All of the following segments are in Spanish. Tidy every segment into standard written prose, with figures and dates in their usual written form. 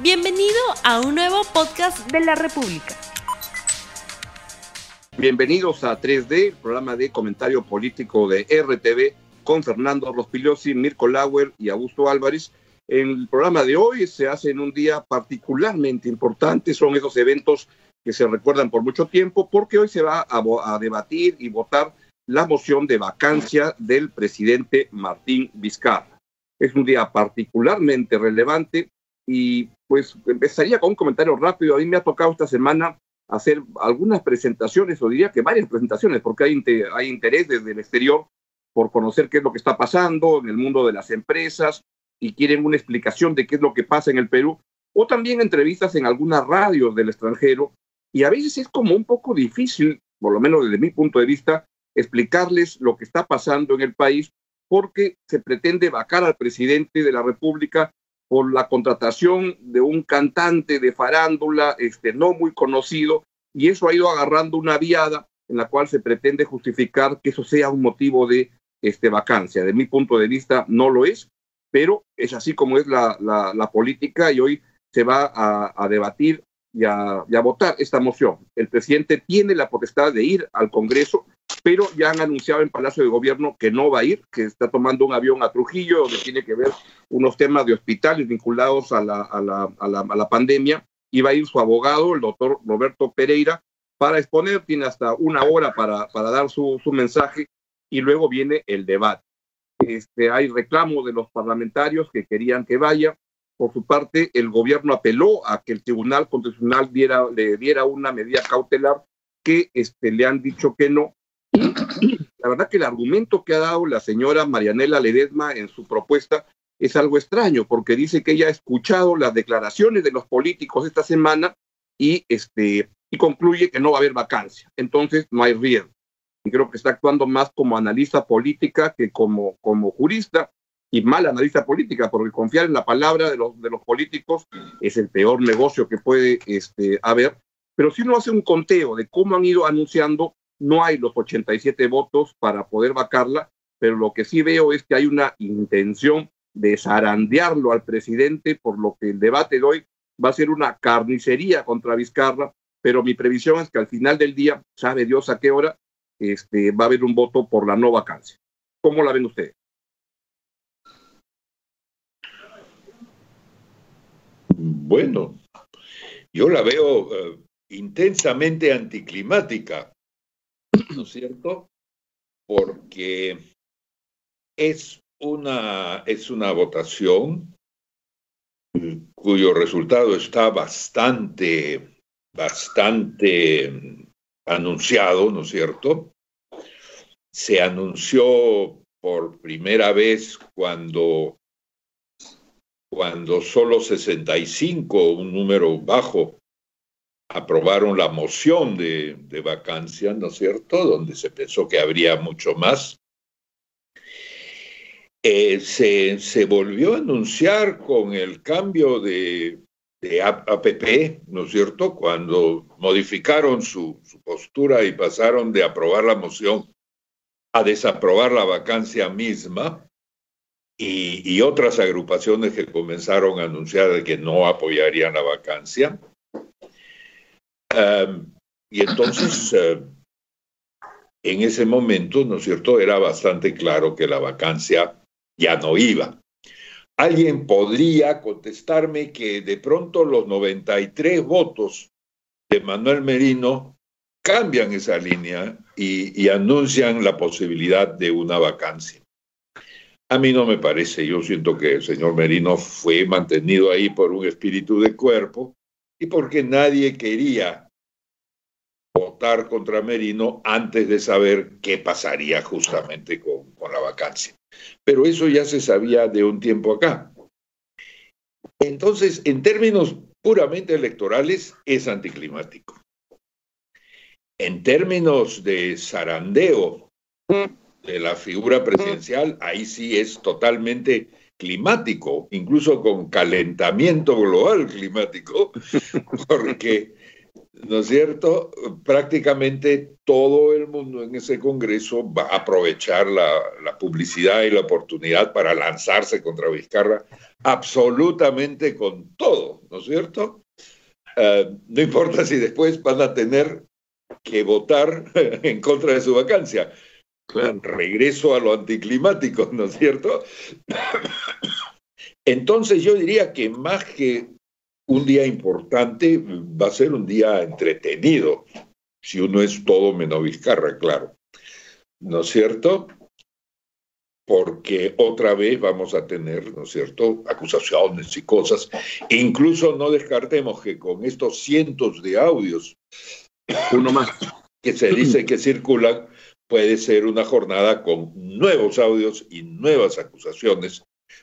Bienvenido a un nuevo podcast de La República. Bienvenidos a 3D, el programa de comentario político de RTV con Fernando Rospilosi, Mirko Lauer y Augusto Álvarez. El programa de hoy se hace en un día particularmente importante, son esos eventos que se recuerdan por mucho tiempo, porque hoy se va a debatir y votar la moción de vacancia del presidente Martín Vizcarra. Es un día particularmente relevante y pues empezaría con un comentario rápido. A mí me ha tocado esta semana hacer algunas presentaciones, o diría que varias presentaciones, porque hay interés desde el exterior por conocer qué es lo que está pasando en el mundo de las empresas y quieren una explicación de qué es lo que pasa en el Perú, o también entrevistas en algunas radios del extranjero, y a veces es como un poco difícil, por lo menos desde mi punto de vista, explicarles lo que está pasando en el país, porque se pretende vacar al presidente de la República por la contratación de un cantante de farándula no muy conocido, y eso ha ido agarrando una viada en la cual se pretende justificar que eso sea un motivo de vacancia. De mi punto de vista no lo es, pero es así como es la política, y hoy se va a debatir y a votar esta moción. El presidente tiene la potestad de ir al Congreso, pero ya han anunciado en Palacio de Gobierno que no va a ir, que está tomando un avión a Trujillo, donde tiene que ver unos temas de hospitales vinculados a la pandemia, y va a ir su abogado, el doctor Roberto Pereira, para exponer. Tiene hasta una hora para dar su mensaje, y luego viene el debate. Hay reclamos de los parlamentarios que querían que vaya. Por su parte, el gobierno apeló a que el Tribunal Constitucional le diera una medida cautelar que le han dicho que no. La verdad que el argumento que ha dado la señora Marianella Ledesma en su propuesta es algo extraño, porque dice que ella ha escuchado las declaraciones de los políticos esta semana y concluye que no va a haber vacancia, entonces no hay riesgo. Y creo que está actuando más como analista política que como jurista, y mal analista política, porque confiar en la palabra de los políticos es el peor negocio que puede haber. Pero si uno hace un conteo de cómo han ido anunciando, no hay los 87 votos para poder vacarla, pero lo que sí veo es que hay una intención de zarandearlo al presidente, por lo que el debate de hoy va a ser una carnicería contra Vizcarra, pero mi previsión es que al final del día, sabe Dios a qué hora, va a haber un voto por la no vacancia. ¿Cómo la ven ustedes? Bueno, yo la veo intensamente anticlimática, ¿no es cierto? Porque es una votación cuyo resultado está bastante anunciado, ¿no es cierto? Se anunció por primera vez cuando solo 65, un número bajo, aprobaron la moción de vacancia, ¿no es cierto?, donde se pensó que habría mucho más. Se volvió a anunciar con el cambio de APP, ¿no es cierto?, cuando modificaron su postura y pasaron de aprobar la moción a desaprobar la vacancia misma. Y otras agrupaciones que comenzaron a anunciar que no apoyarían la vacancia. Y entonces, en ese momento, ¿no es cierto?, era bastante claro que la vacancia ya no iba. Alguien podría contestarme que de pronto los 93 votos de Manuel Merino cambian esa línea y anuncian la posibilidad de una vacancia. A mí no me parece. Yo siento que el señor Merino fue mantenido ahí por un espíritu de cuerpo y porque nadie quería votar contra Merino antes de saber qué pasaría justamente con la vacancia. Pero eso ya se sabía de un tiempo acá. Entonces, en términos puramente electorales, es anticlimático. En términos de zarandeo de la figura presidencial, ahí sí es totalmente climático, incluso con calentamiento global climático, porque, ¿no es cierto?, prácticamente todo el mundo en ese Congreso va a aprovechar la publicidad y la oportunidad para lanzarse contra Vizcarra absolutamente con todo. ¿no es cierto? No importa si después van a tener que votar en contra de su vacancia. Claro. Regreso a lo anticlimático, ¿no es cierto? Entonces yo diría que más que un día importante, va a ser un día entretenido, si uno es todo menos Vizcarra, claro, ¿no es cierto? Porque otra vez vamos a tener, ¿no es cierto?, acusaciones y cosas. E incluso no descartemos que con estos cientos de audios, uno más, que se dice que circulan, puede ser una jornada con nuevos audios y nuevas acusaciones,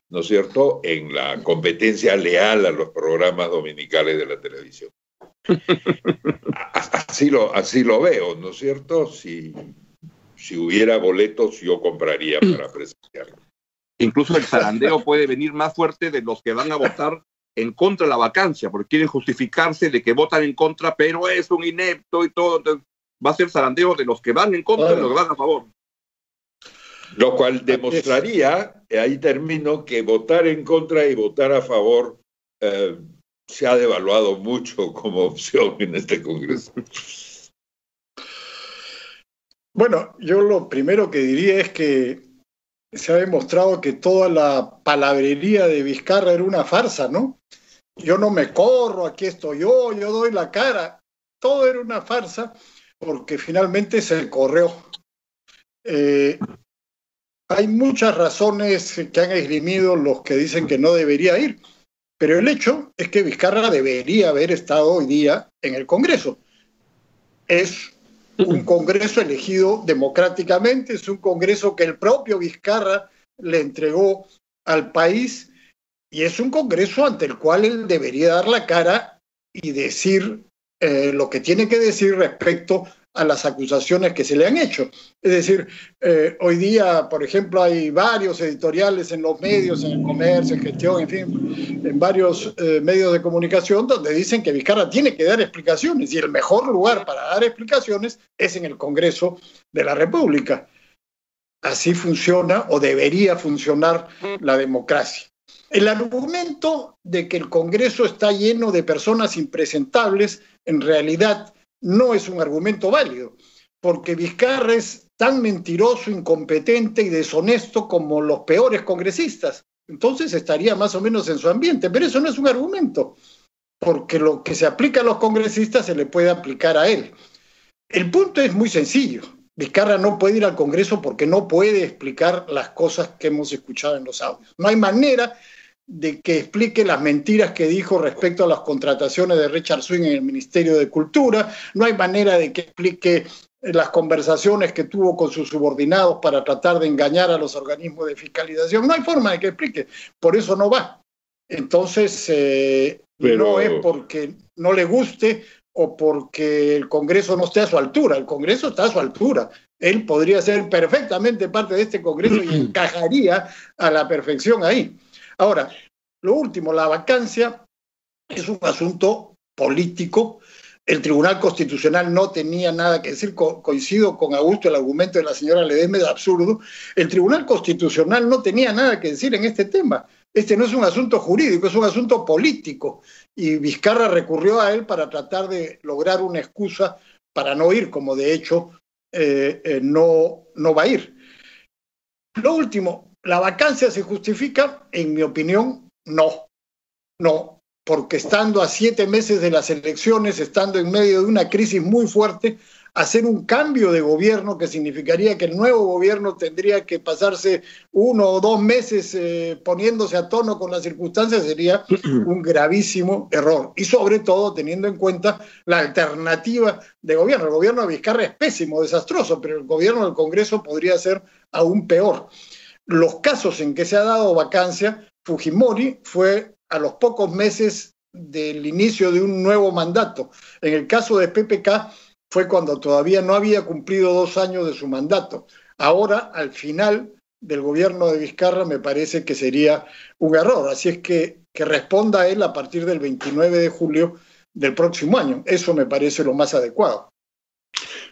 ¿no es cierto?, en la competencia leal a los programas dominicales de la televisión. Así lo veo, ¿no es cierto? Si hubiera boletos, yo compraría para presenciarlo. Incluso el zarandeo puede venir más fuerte de los que van a votar en contra de la vacancia, porque quieren justificarse de que votan en contra, pero es un inepto y todo. Entonces, va a ser zarandeo de los que van en contra y de los que van a favor. Lo cual demostraría, ahí termino, que votar en contra y votar a favor se ha devaluado mucho como opción en este Congreso. Bueno, yo lo primero que diría es que se ha demostrado que toda la palabrería de Vizcarra era una farsa, ¿no? Yo no me corro, aquí estoy yo, yo doy la cara. Todo era una farsa porque finalmente se corrió. Hay muchas razones que han esgrimido los que dicen que no debería ir, pero el hecho es que Vizcarra debería haber estado hoy día en el Congreso. Es un Congreso elegido democráticamente, es un Congreso que el propio Vizcarra le entregó al país y es un Congreso ante el cual él debería dar la cara y decir lo que tiene que decir respecto a las acusaciones que se le han hecho. Es decir, hoy día, por ejemplo, hay varios editoriales en los medios, en el comercio, en gestión, en fin, en varios medios de comunicación donde dicen que Vizcarra tiene que dar explicaciones y el mejor lugar para dar explicaciones es en el Congreso de la República. Así funciona o debería funcionar la democracia. El argumento de que el Congreso está lleno de personas impresentables en realidad no es un argumento válido, porque Vizcarra es tan mentiroso, incompetente y deshonesto como los peores congresistas. Entonces estaría más o menos en su ambiente, pero eso no es un argumento, porque lo que se aplica a los congresistas se le puede aplicar a él. El punto es muy sencillo. Vizcarra no puede ir al Congreso porque no puede explicar las cosas que hemos escuchado en los audios. No hay manera de que explique las mentiras que dijo respecto a las contrataciones de Richard Swing en el Ministerio de Cultura, no hay manera de que explique las conversaciones que tuvo con sus subordinados para tratar de engañar a los organismos de fiscalización, no hay forma de que explique, por eso no va. Entonces, no es porque no le guste o porque el Congreso no esté a su altura, el Congreso está a su altura. Él podría ser perfectamente parte de este Congreso y encajaría a la perfección ahí. Ahora, lo último, la vacancia es un asunto político. El Tribunal Constitucional no tenía nada que decir. Coincido con Augusto, el argumento de la señora Ledesma es absurdo. El Tribunal Constitucional no tenía nada que decir en este tema. Este no es un asunto jurídico, es un asunto político. Y Vizcarra recurrió a él para tratar de lograr una excusa para no ir, como de hecho no va a ir. Lo último. ¿La vacancia se justifica? En mi opinión, no. No, porque estando a 7 meses de las elecciones, estando en medio de una crisis muy fuerte, hacer un cambio de gobierno que significaría que el nuevo gobierno tendría que pasarse 1 o 2 meses poniéndose a tono con las circunstancias sería un gravísimo error. Y sobre todo teniendo en cuenta la alternativa de gobierno. El gobierno de Vizcarra es pésimo, desastroso, pero el gobierno del Congreso podría ser aún peor. Los casos en que se ha dado vacancia, Fujimori fue a los pocos meses del inicio de un nuevo mandato. En el caso de PPK fue cuando todavía no había cumplido 2 años de su mandato. Ahora, al final del gobierno de Vizcarra, me parece que sería un error. Así es que responda a él a partir del 29 de julio del próximo año. Eso me parece lo más adecuado.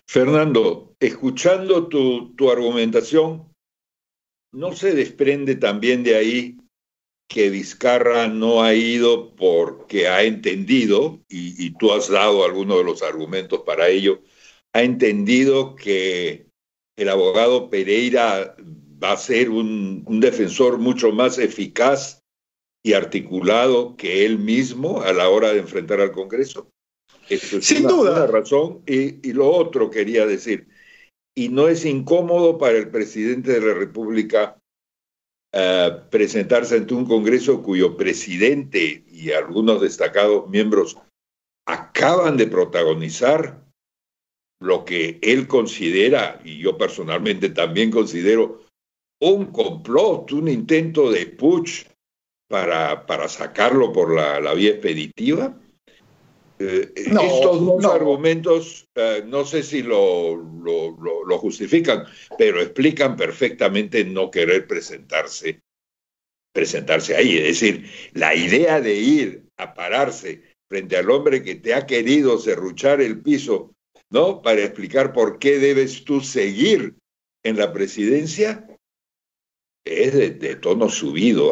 Fernando, escuchando tu argumentación, ¿no se desprende también de ahí que Vizcarra no ha ido porque ha entendido, y tú has dado algunos de los argumentos para ello, ha entendido que el abogado Pereira va a ser un defensor mucho más eficaz y articulado que él mismo a la hora de enfrentar al Congreso. Eso es sin duda una razón. Y lo otro quería decir, y no es incómodo para el presidente de la República presentarse ante un Congreso cuyo presidente y algunos destacados miembros acaban de protagonizar lo que él considera, y yo personalmente también considero, un complot, un intento de putsch para sacarlo por la vía expeditiva. Estos dos argumentos, no sé si lo justifican, pero explican perfectamente no querer presentarse ahí. Es decir, la idea de ir a pararse frente al hombre que te ha querido serruchar el piso, ¿no?, para explicar por qué debes tú seguir en la presidencia, es de tono subido.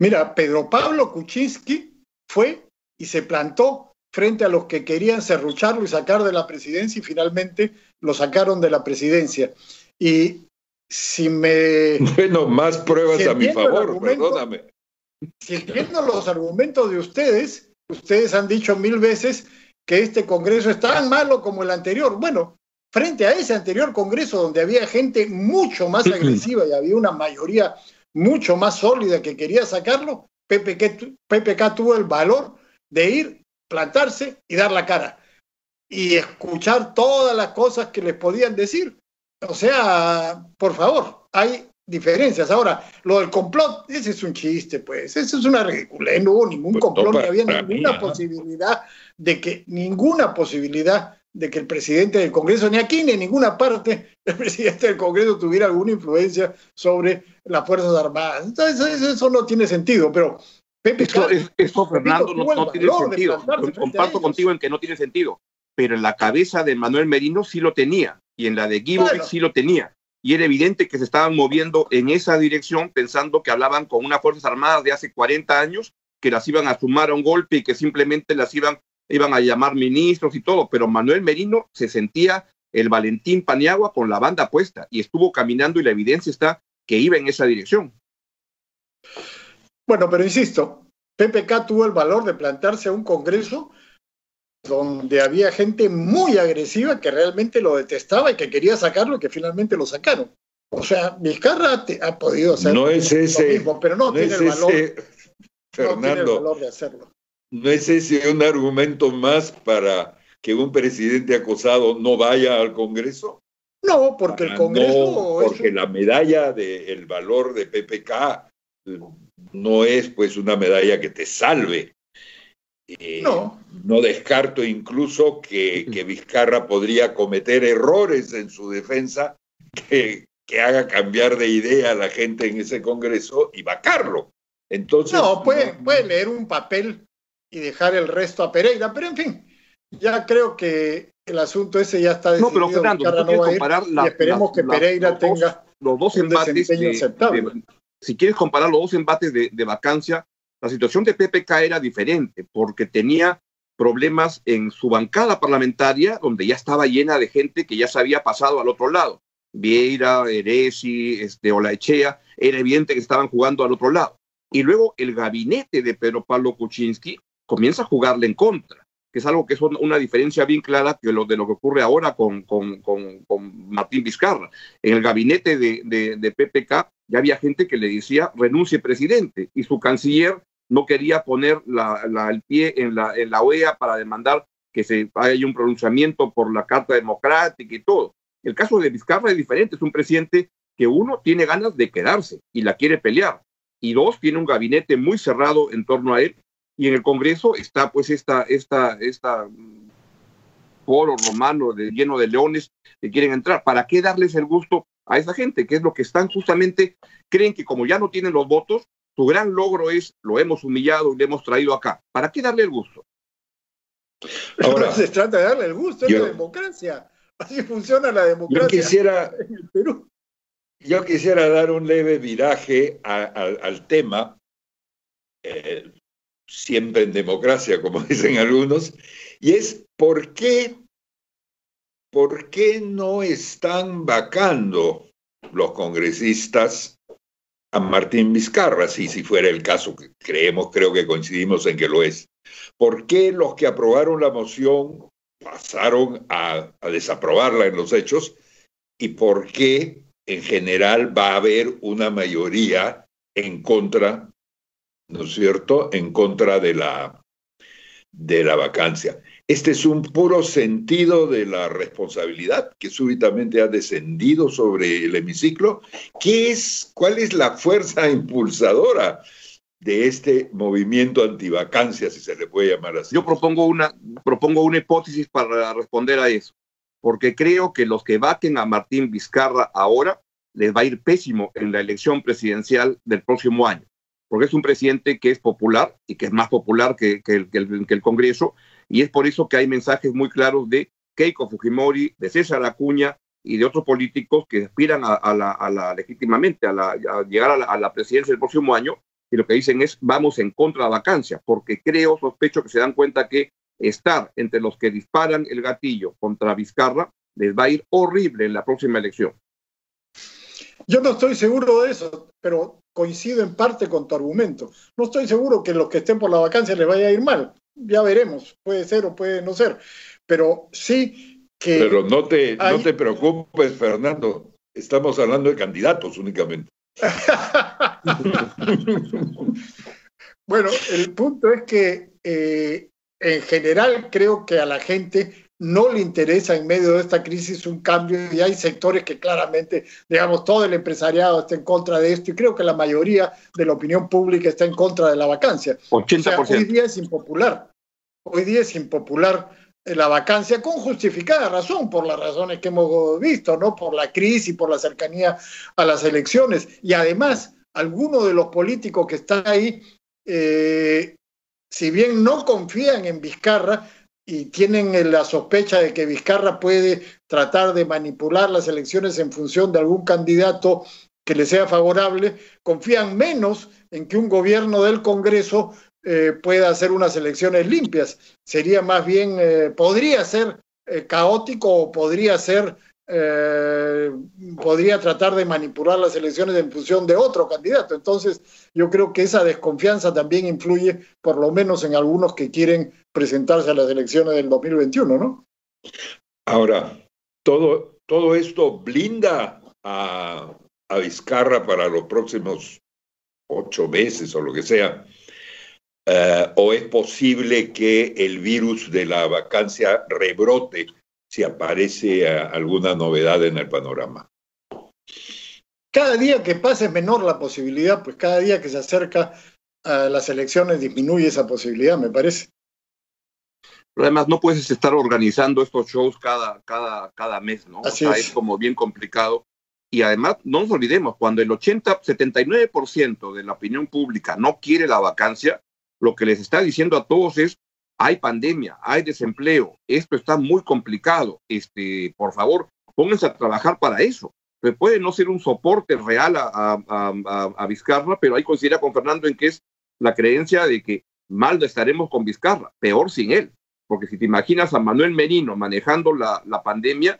Mira, Pedro Pablo Kuczynski fue y se plantó frente a los que querían serrucharlo y sacar de la presidencia, y finalmente lo sacaron de la presidencia. Y si me... Bueno, más pruebas si a mi favor, perdóname. Si entiendo los argumentos de ustedes, ustedes han dicho mil veces que este Congreso es tan malo como el anterior. Bueno, frente a ese anterior Congreso, donde había gente mucho más agresiva y había una mayoría mucho más sólida que quería sacarlo, PPK tuvo el valor de ir, plantarse y dar la cara y escuchar todas las cosas que les podían decir. O sea, por favor, hay diferencias. Ahora, lo del complot, ese es un chiste, pues. Ese es una ridiculez. No hubo ningún complot, no había ninguna posibilidad de que el presidente del Congreso, ni aquí ni en ninguna parte, el presidente del Congreso tuviera alguna influencia sobre las Fuerzas Armadas. Entonces, eso no tiene sentido, pero Esto, Fernando, no tiene sentido. Comparto contigo en que no tiene sentido, pero en la cabeza de Manuel Merino sí lo tenía, y en la de Guibo sí lo tenía, y era evidente que se estaban moviendo en esa dirección pensando que hablaban con unas Fuerzas Armadas de hace 40 años, que las iban a sumar a un golpe y que simplemente las iban a llamar ministros y todo, pero Manuel Merino se sentía el Valentín Paniagua con la banda puesta, y estuvo caminando, y la evidencia está que iba en esa dirección. Bueno, pero insisto, PPK tuvo el valor de plantarse a un Congreso donde había gente muy agresiva que realmente lo detestaba y que quería sacarlo, y que finalmente lo sacaron. O sea, Vizcarra ha podido hacer lo mismo, pero no tiene el valor de hacerlo. ¿No es ese un argumento más para que un presidente acosado no vaya al Congreso? No, porque el Congreso... la medalla del valor de PPK... no es pues una medalla que te salve. No descarto incluso que Vizcarra podría cometer errores en su defensa que haga cambiar de idea a la gente en ese Congreso y vacarlo. Entonces, puede leer un papel y dejar el resto a Pereira, pero en fin, ya creo que el asunto ese ya está decidido. No, pero Fernando, Vizcarra no va a ir, y esperemos que Pereira tenga los dos embates aceptables. Si quieres comparar los dos embates de vacancia, la situación de PPK era diferente porque tenía problemas en su bancada parlamentaria, donde ya estaba llena de gente que ya se había pasado al otro lado. Vieira, Eresi, Olaechea, era evidente que estaban jugando al otro lado. Y luego el gabinete de Pedro Pablo Kuczynski comienza a jugarle en contra, que es algo que es una diferencia bien clara de lo que ocurre ahora con Martín Vizcarra. En el gabinete de PPK ya había gente que le decía renuncie presidente, y su canciller no quería poner el pie en la OEA para demandar que haya un pronunciamiento por la Carta Democrática y todo. El caso de Vizcarra es diferente, es un presidente que uno tiene ganas de quedarse y la quiere pelear, y dos, tiene un gabinete muy cerrado en torno a él, y en el Congreso está pues esta foro romano lleno de leones que quieren entrar. ¿Para qué darles el gusto a esa gente, que es lo que están justamente, creen que como ya no tienen los votos, su gran logro es, lo hemos humillado y le hemos traído acá? ¿Para qué darle el gusto? Ahora, no se trata de darle el gusto, es la democracia. Así funciona la democracia en el Perú. Yo quisiera dar un leve viraje al tema siempre en democracia, como dicen algunos, y es ¿por qué no están vacando los congresistas a Martín Vizcarra? Si fuera el caso, que creo que coincidimos en que lo es. ¿Por qué los que aprobaron la moción pasaron a desaprobarla en los hechos? ¿Y por qué en general va a haber una mayoría en contra, ¿no es cierto?, en contra de la vacancia? Este es un puro sentido de la responsabilidad que súbitamente ha descendido sobre el hemiciclo. ¿Cuál es la fuerza impulsadora de este movimiento antivacancia, si se le puede llamar así? Yo propongo una hipótesis para responder a eso, porque creo que los que vaquen a Martín Vizcarra ahora les va a ir pésimo en la elección presidencial del próximo año, porque es un presidente que es popular y que es más popular que el Congreso, y es por eso que hay mensajes muy claros de Keiko Fujimori, de César Acuña y de otros políticos que aspiran legítimamente a llegar a la presidencia del próximo año, y lo que dicen es: vamos en contra de la vacancia, porque sospecho que se dan cuenta que estar entre los que disparan el gatillo contra Vizcarra les va a ir horrible en la próxima elección. Yo no estoy seguro de eso, pero coincido en parte con tu argumento. No estoy seguro que los que estén por la vacancia les vaya a ir mal. Ya veremos, puede ser o puede no ser, pero sí que... Pero no te preocupes, Fernando, estamos hablando de candidatos únicamente. Bueno, el punto es que en general creo que a la gente no le interesa en medio de esta crisis un cambio, y hay sectores que claramente, digamos, todo el empresariado está en contra de esto, y creo que la mayoría de la opinión pública está en contra de la vacancia. 80%. O sea, hoy día es impopular la vacancia, con justificada razón, por las razones que hemos visto, ¿no? Por la crisis, por la cercanía a las elecciones. Y además, algunos de los políticos que están ahí, si bien no confían en Vizcarra y tienen la sospecha de que Vizcarra puede tratar de manipular las elecciones en función de algún candidato que le sea favorable, confían menos en que un gobierno del Congreso pueda hacer unas elecciones limpias. Sería más bien, podría ser caótico, o podría tratar de manipular las elecciones en función de otro candidato. Entonces, yo creo que esa desconfianza también influye, por lo menos en algunos que quieren presentarse a las elecciones del 2021, ¿no? Ahora, todo esto blinda a Vizcarra para los próximos 8 meses o lo que sea. ¿O es posible que el virus de la vacancia rebrote si aparece alguna novedad en el panorama? Cada día que pasa es menor la posibilidad, pues cada día que se acerca a las elecciones disminuye esa posibilidad, me parece. Pero además no puedes estar organizando estos shows cada mes, ¿no? Así, o sea, es como bien complicado. Y además, no nos olvidemos, cuando el 79% de la opinión pública no quiere la vacancia, lo que les está diciendo a todos es: hay pandemia, hay desempleo, esto está muy complicado, por favor, pónganse a trabajar para eso. Pues puede no ser un soporte real a Vizcarra, pero ahí coincidirá con Fernando en que es la creencia de que mal estaremos con Vizcarra, peor sin él, porque si te imaginas a Manuel Merino manejando la pandemia,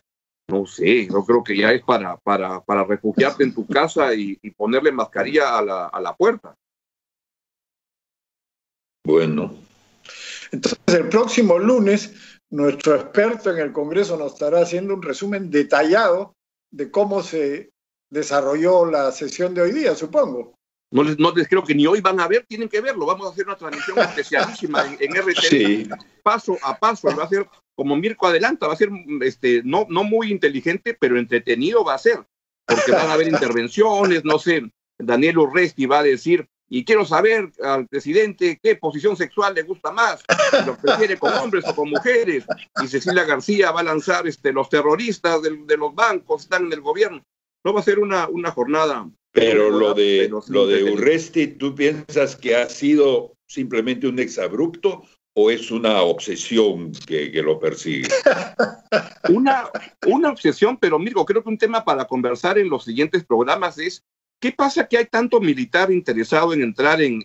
no sé, yo creo que ya es para refugiarte en tu casa y ponerle mascarilla a la puerta. Bueno. Entonces, el próximo lunes, nuestro experto en el Congreso nos estará haciendo un resumen detallado de cómo se desarrolló la sesión de hoy día, supongo. No les creo que ni hoy van a ver, tienen que verlo. Vamos a hacer una transmisión especialísima en RTV, sí. Paso a paso. Va a ser como Mirko adelanta, va a ser no muy inteligente, pero entretenido va a ser, porque van a haber intervenciones, no sé, Daniel Urresti va a decir: y quiero saber al presidente qué posición sexual le gusta más, si los prefiere con hombres o con mujeres, y Cecilia García va a lanzar los terroristas de los bancos, están en el gobierno. No va a ser una jornada. Pero lo de Urresti, ¿tú piensas que ha sido simplemente un exabrupto o es una obsesión que lo persigue? Una obsesión, pero Mirko, creo que un tema para conversar en los siguientes programas es ¿Qué pasa que hay tanto militar interesado en entrar en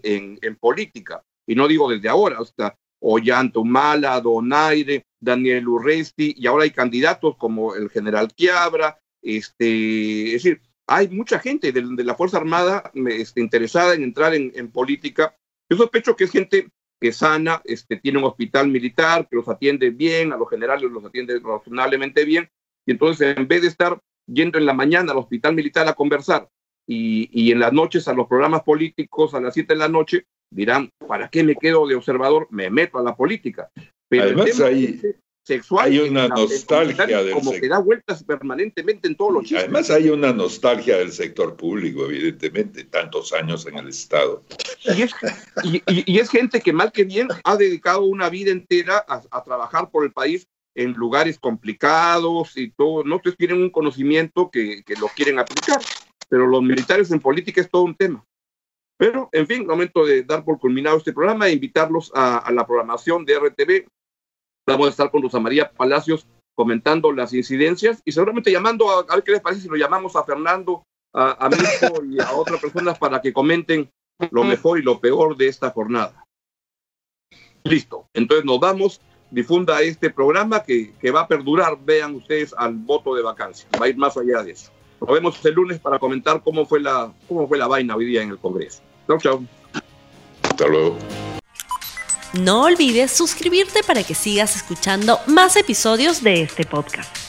política? Y no digo desde ahora, hasta Ollanta Humala, Donaire, Daniel Urresti, y ahora hay candidatos como el general Chiabra, es decir, hay mucha gente de la Fuerza Armada interesada en entrar en política. Yo sospecho que es gente que sana, tiene un hospital militar, que los atiende bien, a los generales los atiende razonablemente bien, y entonces en vez de estar yendo en la mañana al hospital militar a conversar, y en las noches a los programas políticos a las 7 de la noche, dirán, ¿para qué me quedo de observador? Me meto a la política. Pero además, el tema sexual, hay una nostalgia del como que da vueltas permanentemente en todos los chistes. Además hay una nostalgia del sector público, evidentemente, tantos años en el Estado. Y es gente que mal que bien ha dedicado una vida entera a trabajar por el país en lugares complicados y todo. No tienen un conocimiento que lo quieren aplicar. Pero los militares en política es todo un tema. Pero, en fin, momento de dar por culminado este programa e invitarlos a la programación de RTV. Vamos a estar con Rosa María Palacios comentando las incidencias y seguramente llamando a ver qué les parece si lo llamamos a Fernando, a Mirko y a otras personas para que comenten lo mejor y lo peor de esta jornada. Listo. Entonces nos vamos. Difunda este programa que va a perdurar, vean ustedes, al voto de vacancia. Va a ir más allá de eso. Nos vemos el lunes para comentar cómo fue la vaina hoy día en el Congreso. Chau, chau. Hasta luego. No olvides suscribirte para que sigas escuchando más episodios de este podcast.